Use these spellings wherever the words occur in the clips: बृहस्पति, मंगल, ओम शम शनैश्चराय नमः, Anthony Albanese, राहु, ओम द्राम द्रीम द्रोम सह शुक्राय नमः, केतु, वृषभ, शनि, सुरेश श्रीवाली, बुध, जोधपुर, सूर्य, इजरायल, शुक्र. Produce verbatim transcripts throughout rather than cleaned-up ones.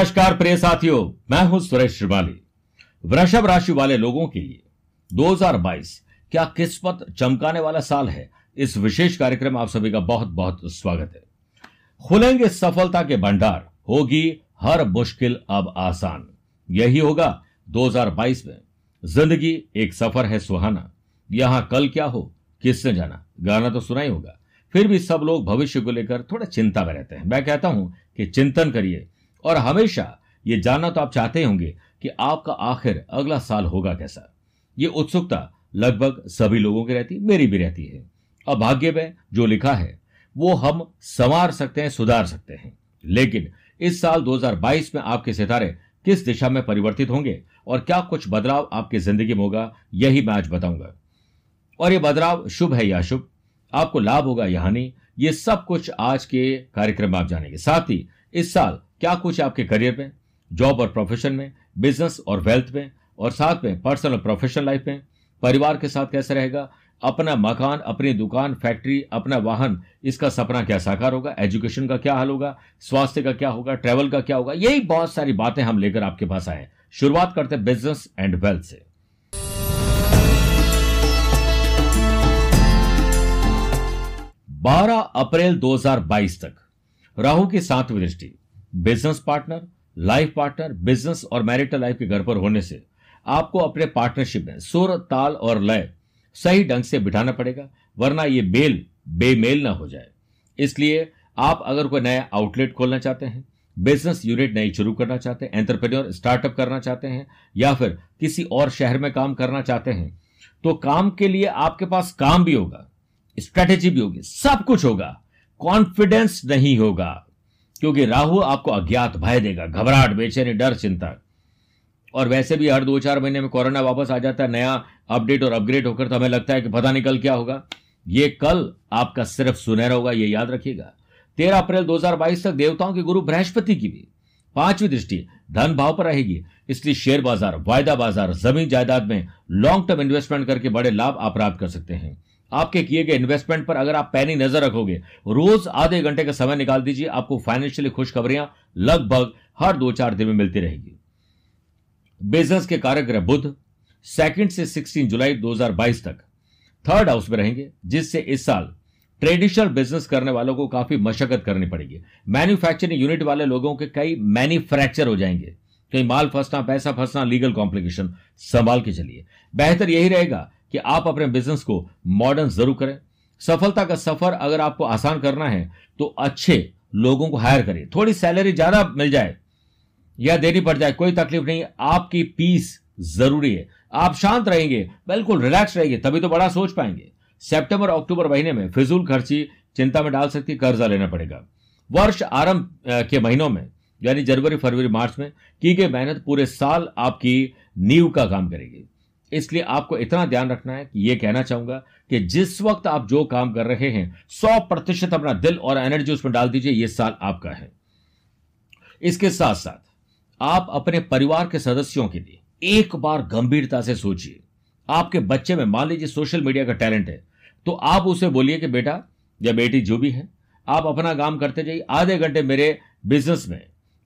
नमस्कार प्रिय साथियों, मैं हूं सुरेश श्रीवाली। वृषभ राशि वाले लोगों के लिए दो हज़ार बाईस क्या किस्मत चमकाने वाला साल है, इस विशेष कार्यक्रम में आप सभी का बहुत बहुत स्वागत है। खुलेंगे सफलता के भंडार, होगी हर मुश्किल अब आसान। यही होगा दो हज़ार बाईस में। जिंदगी एक सफर है सुहाना, यहां कल क्या हो किसने जाना। गाना तो सुना ही होगा, फिर भी सब लोग भविष्य को लेकर थोड़ा चिंता में रहते हैं। मैं कहता हूं कि चिंतन करिए और हमेशा ये जानना तो आप चाहते होंगे कि आपका आखिर अगला साल होगा कैसा। ये उत्सुकता लगभग सभी लोगों की रहती, मेरी भी रहती है। अब भाग्य में जो लिखा है वो हम संवार सकते हैं, सुधार सकते हैं, लेकिन इस साल दो हज़ार बाईस में आपके सितारे किस दिशा में परिवर्तित होंगे और क्या कुछ बदलाव आपकी जिंदगी में होगा, यही मैं आज बताऊंगा। और ये बदलाव शुभ है या अशुभ, आपको लाभ होगा या हानि, ये सब कुछ आज के कार्यक्रम में आप जानेंगे। साथ ही इस साल क्या कुछ आपके करियर में, जॉब और प्रोफेशन में, बिजनेस और वेल्थ में, और साथ में पर्सनल और प्रोफेशनल लाइफ में, परिवार के साथ कैसे रहेगा, अपना मकान, अपनी दुकान, फैक्ट्री, अपना वाहन, इसका सपना क्या साकार होगा, एजुकेशन का क्या हाल होगा, स्वास्थ्य का क्या होगा, ट्रैवल का क्या होगा, यही बहुत सारी बातें हम लेकर आपके पास आए। शुरुआत करते हैं बिजनेस एंड वेल्थ से। बारह अप्रैल दो हज़ार बाईस तक राहु की सातवीं दृष्टि business partner, life partner, business और मैरिटल लाइफ के घर पर होने से आपको अपने पार्टनरशिप में सुर, ताल और लय सही ढंग से बिठाना पड़ेगा, वरना ये मेल बेमेल ना हो जाए। इसलिए आप अगर कोई नया आउटलेट खोलना चाहते हैं, बिजनेस यूनिट नई शुरू करना चाहते हैं, एंटरप्रेन्योर स्टार्टअप करना चाहते हैं, या फिर किसी और शहर में काम करना चाहते हैं, तो काम के लिए आपके पास काम भी होगा, स्ट्रेटेजी भी होगी, सब कुछ होगा, कॉन्फिडेंस नहीं होगा, क्योंकि राहु आपको अज्ञात भय देगा, घबराहट, बेचैनी, डर, चिंता। और वैसे भी हर दो चार महीने में कोरोना वापस आ जाता है, नया अपडेट और अपग्रेड होकर, तो हमें लगता है कि पता नहीं कल क्या होगा। ये कल आपका सिर्फ सुनहरा होगा, ये याद रखिएगा। तेरह अप्रैल दो हज़ार बाईस तक देवताओं के गुरु बृहस्पति की भी पांचवी दृष्टि धन भाव पर रहेगी, इसलिए शेयर बाजार, वायदा बाजार, जमीन जायदाद में लॉन्ग टर्म इन्वेस्टमेंट करके बड़े लाभ आप प्राप्त कर सकते हैं। आपके किए गए इन्वेस्टमेंट पर अगर आप पैनी नजर रखोगे, रोज आधे घंटे का समय निकाल दीजिए, आपको फाइनेंशियली खुशखबरियां लगभग हर दो चार दिन में मिलती रहेगी। बिजनेस के कारक ग्रह बुध सेकंड से सोलह जुलाई दो हज़ार बाईस तक थर्ड हाउस में रहेंगे, जिससे इस साल ट्रेडिशनल बिजनेस करने वालों को काफी मशक्कत करनी पड़ेगी। मैन्युफैक्चरिंग यूनिट वाले लोगों के कई मैन्युफैक्चर हो जाएंगे, कहीं माल फंसना, पैसा फंसना, लीगल कॉम्प्लिकेशन, संभाल के चलिए। बेहतर यही रहेगा कि आप अपने बिजनेस को मॉडर्न जरूर करें। सफलता का सफर अगर आपको आसान करना है तो अच्छे लोगों को हायर करें, थोड़ी सैलरी ज्यादा मिल जाए या देनी पड़ जाए कोई तकलीफ नहीं, आपकी पीस जरूरी है। आप शांत रहेंगे, बिल्कुल रिलैक्स रहेंगे, तभी तो बड़ा सोच पाएंगे। सितंबर अक्टूबर महीने में फिजूल खर्ची चिंता में डाल सकती, कर्जा लेना पड़ेगा। वर्ष आरंभ के महीनों में यानी जनवरी, फरवरी, मार्च में की गई मेहनत पूरे साल आपकी नींव का काम करेगी, इसलिए आपको इतना ध्यान रखना है कि यह कहना चाहूंगा कि जिस वक्त आप जो काम कर रहे हैं सौ प्रतिशत अपना दिल और एनर्जी उसमें डाल दीजिए, यह साल आपका है। इसके साथ साथ आप अपने परिवार के सदस्यों के लिए एक बार गंभीरता से सोचिए। आपके बच्चे में मान लीजिए सोशल मीडिया का टैलेंट है, तो आप उसे बोलिए कि बेटा या बेटी जो भी है, आप अपना काम करते जाइए, आधे घंटे मेरे बिजनेस में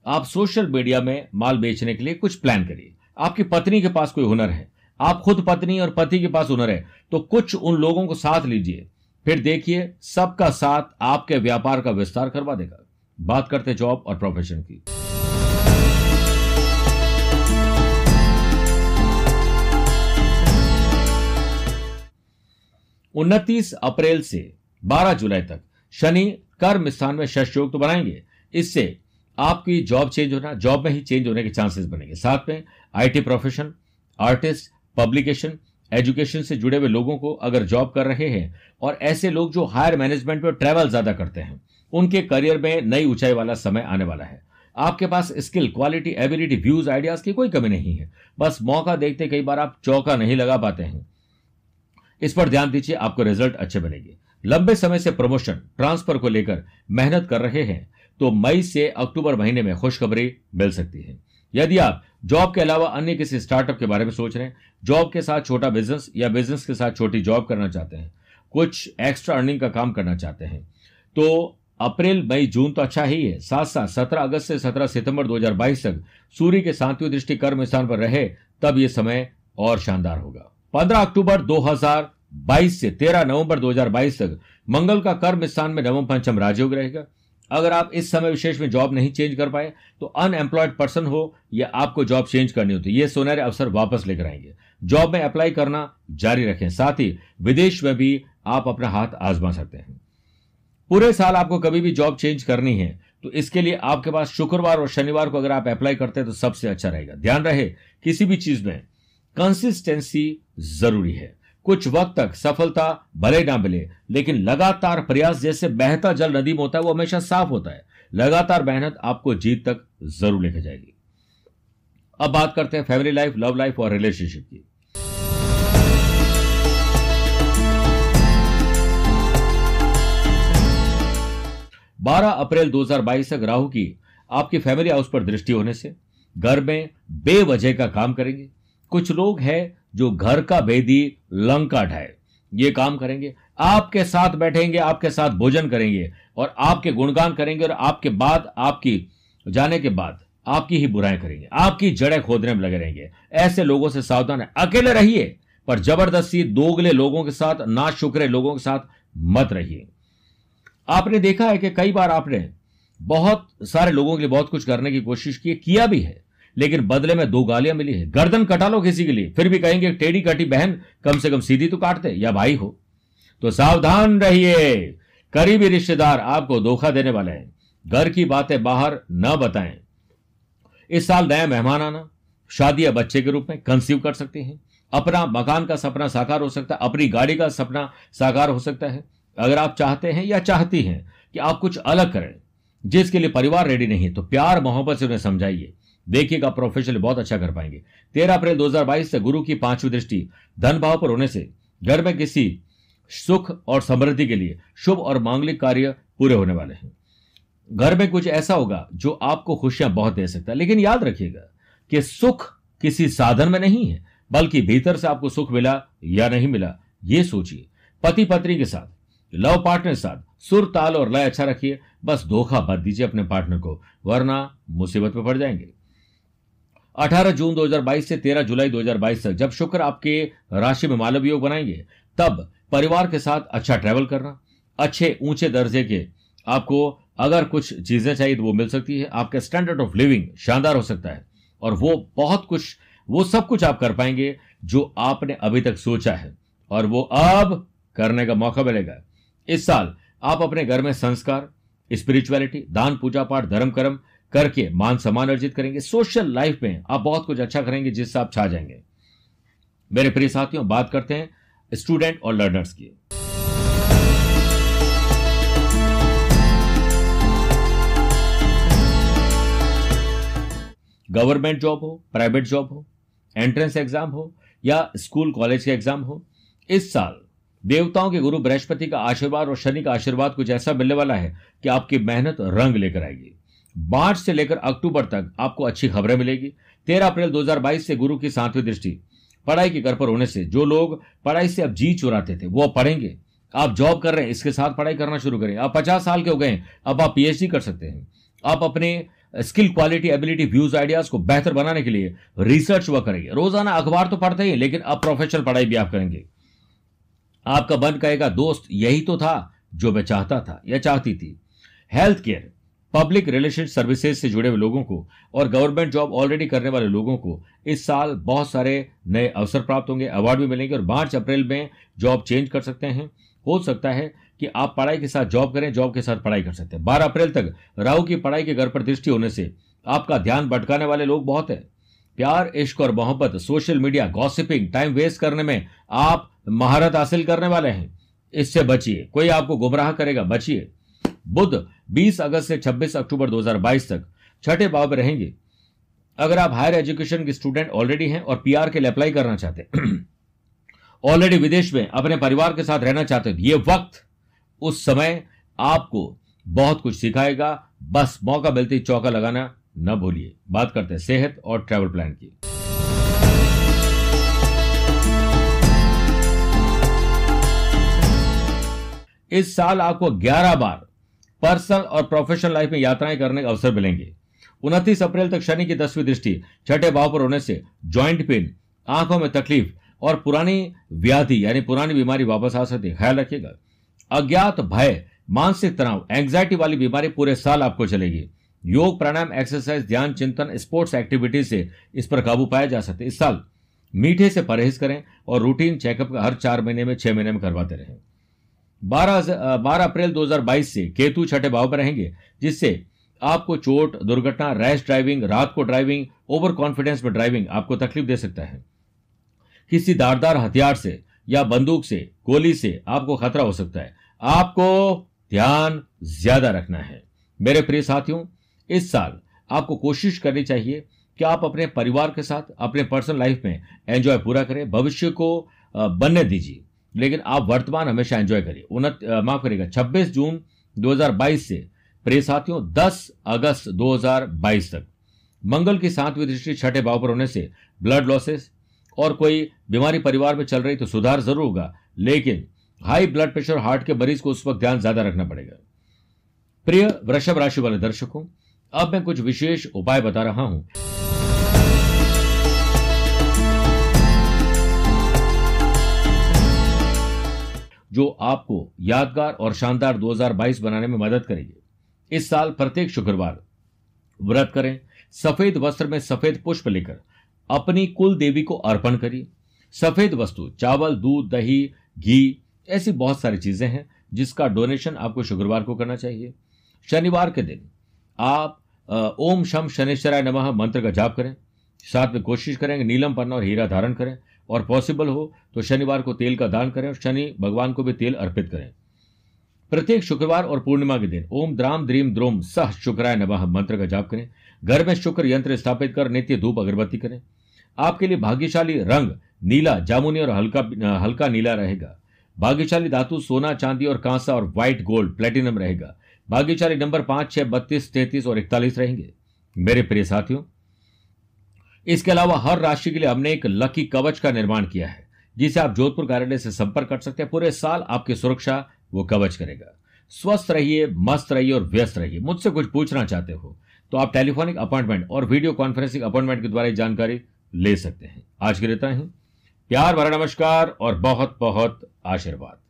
आप सोशल मीडिया में माल बेचने के लिए कुछ प्लान करिए। आपकी पत्नी के पास कोई हुनर है, आप खुद पत्नी और पति के पास हुनर है, तो कुछ उन लोगों को साथ लीजिए, फिर देखिए सबका साथ आपके व्यापार का विस्तार करवा देगा। बात करते जॉब और प्रोफेशन की। उनतीस अप्रैल से बारह जुलाई तक शनि कर्म स्थान में षष्ठ योग तो बनाएंगे, इससे आपकी जॉब चेंज होना, जॉब में ही चेंज होने के चांसेस बनेंगे। साथ में IT profession, artist, publication, education से जुड़े हुए लोगों को अगर जॉब कर रहे हैं, और ऐसे लोग जो हायर मैनेजमेंट में ट्रैवल ज्यादा करते हैं, उनके करियर में नई ऊंचाई वाला समय आने वाला है। आपके पास skill, quality, ability, views, ideas की कोई कमी नहीं है, बस मौका देखते कई बार आप चौका नहीं लगा पाते हैं। इस पर ध्यान दीजिए, आपको रिजल्ट अच्छे मिलेंगे। लंबे समय से प्रमोशन, ट्रांसफर को लेकर मेहनत कर रहे हैं, तो मई से अक्टूबर महीने में खुशखबरी मिल सकती है। यदि आप जॉब के अलावा अन्य किसी स्टार्टअप के बारे में सोच रहे हैं, जॉब के साथ छोटा बिजनेस या बिजनेस के साथ छोटी जॉब करना चाहते हैं, कुछ एक्स्ट्रा अर्निंग का काम करना चाहते हैं, तो अप्रैल मई जून तो अच्छा ही है, साथ साथ सत्रह अगस्त से सत्रह सितंबर दो हज़ार बाईस तक सूर्य के सातवीं दृष्टि कर्म स्थान पर रहे तब यह समय और शानदार होगा। पंद्रह अक्टूबर दो हज़ार बाईस से तेरह नवंबर दो हज़ार बाईस तक मंगल का कर्म स्थान में नवम पंचम राजयोग रहेगा। अगर आप इस समय विशेष में जॉब नहीं चेंज कर पाए तो अनएम्प्लॉयड पर्सन हो या आपको जॉब चेंज करनी हो तो ये सुनहरे अवसर वापस लेकर आएंगे। जॉब में अप्लाई करना जारी रखें, साथ ही विदेश में भी आप अपना हाथ आजमा सकते हैं। पूरे साल आपको कभी भी जॉब चेंज करनी है तो इसके लिए आपके पास शुक्रवार और शनिवार को अगर आप अप्लाई करते हैं तो सबसे अच्छा रहेगा। ध्यान रहे किसी भी चीज में कंसिस्टेंसी जरूरी है। कुछ वक्त तक सफलता भले ना मिले लेकिन लगातार प्रयास, जैसे बहता जल नदी में होता है वो हमेशा साफ होता है, लगातार मेहनत आपको जीत तक जरूर लेकर जाएगी। अब बात करते हैं फैमिली लाइफ, लव लाइफ और रिलेशनशिप की। बारह अप्रैल दो हज़ार बाईस तक राहु की आपकी फैमिली हाउस पर दृष्टि होने से घर में बेवजह का काम करेंगे। कुछ लोग हैं जो घर का भेदी लंका ढाए, ये काम करेंगे। आपके साथ बैठेंगे, आपके साथ भोजन करेंगे और आपके गुणगान करेंगे और आपके बाद, आपकी जाने के बाद आपकी ही बुराई करेंगे, आपकी जड़ें खोदने में लगे रहेंगे। ऐसे लोगों से सावधान है। अकेले रहिए पर जबरदस्ती दोगले लोगों के साथ, ना शुक्रे लोगों के साथ मत रहिए। आपने देखा है कि कई बार आपने बहुत सारे लोगों के लिए बहुत कुछ करने की कोशिश की, किया भी है लेकिन बदले में दो गालियां मिली है। गर्दन कटा लो किसी के लिए फिर भी कहेंगे टेढ़ी कटी बहन, कम से कम सीधी तो काटते, या भाई हो। तो सावधान रहिए, करीबी रिश्तेदार आपको धोखा देने वाले हैं। घर की बातें बाहर न बताएं। इस साल नया मेहमान आना, शादी या बच्चे के रूप में कंसीव कर सकते हैं। अपना मकान का सपना साकार हो सकता है, अपनी गाड़ी का सपना साकार हो सकता है। अगर आप चाहते हैं या चाहती हैं कि आप कुछ अलग करें जिसके लिए परिवार रेडी नहीं है तो प्यार मोहब्बत से उन्हें समझाइए, देखिएगा प्रोफेशनल बहुत अच्छा कर पाएंगे। तेरह अप्रैल दो हज़ार बाईस से गुरु की पांचवी दृष्टि धन भाव पर होने से घर में किसी सुख और समृद्धि के लिए शुभ और मांगलिक कार्य पूरे होने वाले हैं। घर में कुछ ऐसा होगा जो आपको खुशियां बहुत दे सकता है, लेकिन याद रखिएगा कि सुख किसी साधन में नहीं है बल्कि भीतर से आपको सुख मिला या नहीं मिला यह सोचिए। पति पत्नी के साथ, लव पार्टनर के साथ सुर ताल और लय अच्छा रखिए, बस धोखा मत दीजिए अपने पार्टनर को वरना मुसीबत में पड़ जाएंगे। अठारह जून दो हज़ार बाईस से तेरह जुलाई दो हज़ार बाईस तक जब शुक्र आपके राशि में मालव योग बनाएंगे तब परिवार के साथ अच्छा ट्रैवल करना, अच्छे ऊंचे दर्जे के आपको अगर कुछ चीजें चाहिए तो वो मिल सकती है। आपका स्टैंडर्ड ऑफ लिविंग शानदार हो सकता है और वो बहुत कुछ, वो सब कुछ आप कर पाएंगे जो आपने अभी तक सोचा है और वो अब करने का मौका मिलेगा। इस साल आप अपने घर में संस्कार, स्पिरिचुअलिटी, दान, पूजा पाठ, धर्म कर्म करके मान सम्मान अर्जित करेंगे। सोशल लाइफ में आप बहुत कुछ अच्छा करेंगे जिससे आप छा जाएंगे। मेरे प्रिय साथियों, बात करते हैं स्टूडेंट और लर्नर्स की। गवर्नमेंट जॉब हो, प्राइवेट जॉब हो, एंट्रेंस एग्जाम हो या स्कूल कॉलेज के एग्जाम हो, इस साल देवताओं के गुरु बृहस्पति का आशीर्वाद और शनि का आशीर्वाद कुछ ऐसा मिलने वाला है कि आपकी मेहनत रंग लेकर आएगी। मार्च से लेकर अक्टूबर तक आपको अच्छी खबरें मिलेगी। तेरह अप्रैल दो हज़ार बाईस से गुरु की सातवीं दृष्टि पढ़ाई के घर पर होने से जो लोग पढ़ाई से अब जी चुराते थे वो पढ़ेंगे। आप जॉब कर रहे हैं, इसके साथ पढ़ाई करना शुरू करें। आप पचास साल के हो गए, अब आप पीएचडी कर सकते हैं। आप अपने skill, quality, ability, views, ideas को बेहतर बनाने के लिए रिसर्च वर्क करेंगे। रोजाना अखबार तो पढ़ते ही, लेकिन अब प्रोफेशनल पढ़ाई भी आप करेंगे। आपका मन कहेगा दोस्त यही तो था जो मैं चाहता था या चाहती थी। Health care, public relation services से जुड़े हुए लोगों को और गवर्नमेंट जॉब ऑलरेडी करने वाले लोगों को इस साल बहुत सारे नए अवसर प्राप्त होंगे, अवार्ड भी मिलेंगे और मार्च अप्रैल में जॉब चेंज कर सकते हैं। हो सकता है कि आप पढ़ाई के साथ जॉब करें, जॉब के साथ पढ़ाई कर सकते हैं। बारह अप्रैल तक राहु की पढ़ाई के घर पर दृष्टि होने से आपका ध्यान भटकाने वाले लोग बहुत हैं। प्यार, इश्क और मोहब्बत, social media, gossiping, time waste करने में आप महारत हासिल करने वाले हैं। इससे बचिए, कोई आपको गुमराह करेगा, बचिए। बुध बीस अगस्त से छब्बीस अक्टूबर दो हज़ार बाईस तक छठे भाव में रहेंगे। अगर आप हायर एजुकेशन के स्टूडेंट ऑलरेडी हैं और पीआर के लिए अप्लाई करना चाहते हैं, ऑलरेडी विदेश में अपने परिवार के साथ रहना चाहते हैं, ये वक्त उस समय आपको बहुत कुछ सिखाएगा। बस मौका मिलते ही चौका लगाना न भूलिए। बात करते हैं सेहत और ट्रैवल प्लान की। इस साल आपको ग्यारह बार पर्सनल और प्रोफेशनल लाइफ में यात्राएं करने के अवसर मिलेंगे। उनतीस अप्रैल तक शनि की दसवीं दृष्टि छठे भाव पर होने से जॉइंट पेन, आंखों में तकलीफ और पुरानी व्याधि यानी पुरानी बीमारी वापस आ सकती है, ख्याल रखिएगा। अज्ञात भय, मानसिक तनाव, एंग्जाइटी वाली बीमारी पूरे साल आपको चलेगी। योग, प्राणायाम, एक्सरसाइज, ध्यान, चिंतन, स्पोर्ट्स एक्टिविटीज से इस पर काबू पाया जा सकता है। इस साल मीठे से परहेज करें और रूटीन चेकअप हर चार महीने में छह महीने में करवाते रहें। बारह अप्रैल दो हज़ार बाईस से केतु छठे भाव पर रहेंगे, जिससे आपको चोट, दुर्घटना, रैश ड्राइविंग, रात को ड्राइविंग, ओवर कॉन्फिडेंस में ड्राइविंग आपको तकलीफ दे सकता है। किसी धारदार हथियार से या बंदूक से, गोली से आपको खतरा हो सकता है। आपको ध्यान ज्यादा रखना है। मेरे प्रिय साथियों, इस साल आपको कोशिश करनी चाहिए कि आप अपने परिवार के साथ अपने पर्सनल लाइफ में एंजॉय पूरा करें। भविष्य को बनने दीजिए, लेकिन आप वर्तमान हमेशा एंजॉय करिए। उनत माफ करिएगा छब्बीस जून दो हज़ार बाईस से प्रिय साथियों दस अगस्त दो हज़ार बाईस तक मंगल की सातवीं दृष्टि छठे भाव पर होने से ब्लड लॉसेस और कोई बीमारी परिवार में चल रही तो सुधार जरूर होगा, लेकिन हाई ब्लड प्रेशर, हार्ट के मरीज को उस वक्त ध्यान ज्यादा रखना पड़ेगा। प्रिय वृषभ राशि वाले दर्शकों, अब मैं कुछ विशेष उपाय बता रहा हूं। जो आपको यादगार और शानदार दो हज़ार बाईस बनाने में मदद करेंगे। इस साल प्रत्येक शुक्रवार व्रत करें। सफेद वस्त्र में सफेद पुष्प लेकर अपनी कुल देवी को अर्पण करिए। सफेद वस्तु चावल, दूध, दही, घी ऐसी बहुत सारी चीजें हैं जिसका डोनेशन आपको शुक्रवार को करना चाहिए। शनिवार के दिन आप ओम शम शनैश्चराय नमः मंत्र का जाप करें। साथ में कोशिश करेंगे नीलम पन्ना और हीरा धारण करें और पॉसिबल हो तो शनिवार को तेल का दान करें और शनि भगवान को भी तेल अर्पित करें। प्रत्येक शुक्रवार और पूर्णिमा के दिन ओम द्राम द्रीम द्रोम सह शुक्राय नमः मंत्र का जाप करें। घर में शुक्र यंत्र स्थापित कर नित्य धूप अगरबत्ती करें। आपके लिए भाग्यशाली रंग नीला, जामुनी और हल्का हल्का नीला रहेगा। भाग्यशाली धातु सोना, चांदी और कांसा और व्हाइट गोल्ड प्लेटिनम रहेगा। भाग्यशाली नंबर पांच, छह, बत्तीस, तैतीस और इकतालीस रहेंगे। मेरे प्रिय साथियों, इसके अलावा हर राशि के लिए हमने एक लकी कवच का निर्माण किया है, जिसे आप जोधपुर कार्यालय से संपर्क कर सकते हैं। पूरे साल आपकी सुरक्षा वो कवच करेगा। स्वस्थ रहिए, मस्त रहिए और व्यस्त रहिए। मुझसे कुछ पूछना चाहते हो तो आप टेलीफोनिक अपॉइंटमेंट और वीडियो कॉन्फ्रेंसिंग अपॉइंटमेंट के द्वारा जानकारी ले सकते हैं। आज के लिए इतना ही। प्यार भरा नमस्कार और बहुत बहुत आशीर्वाद।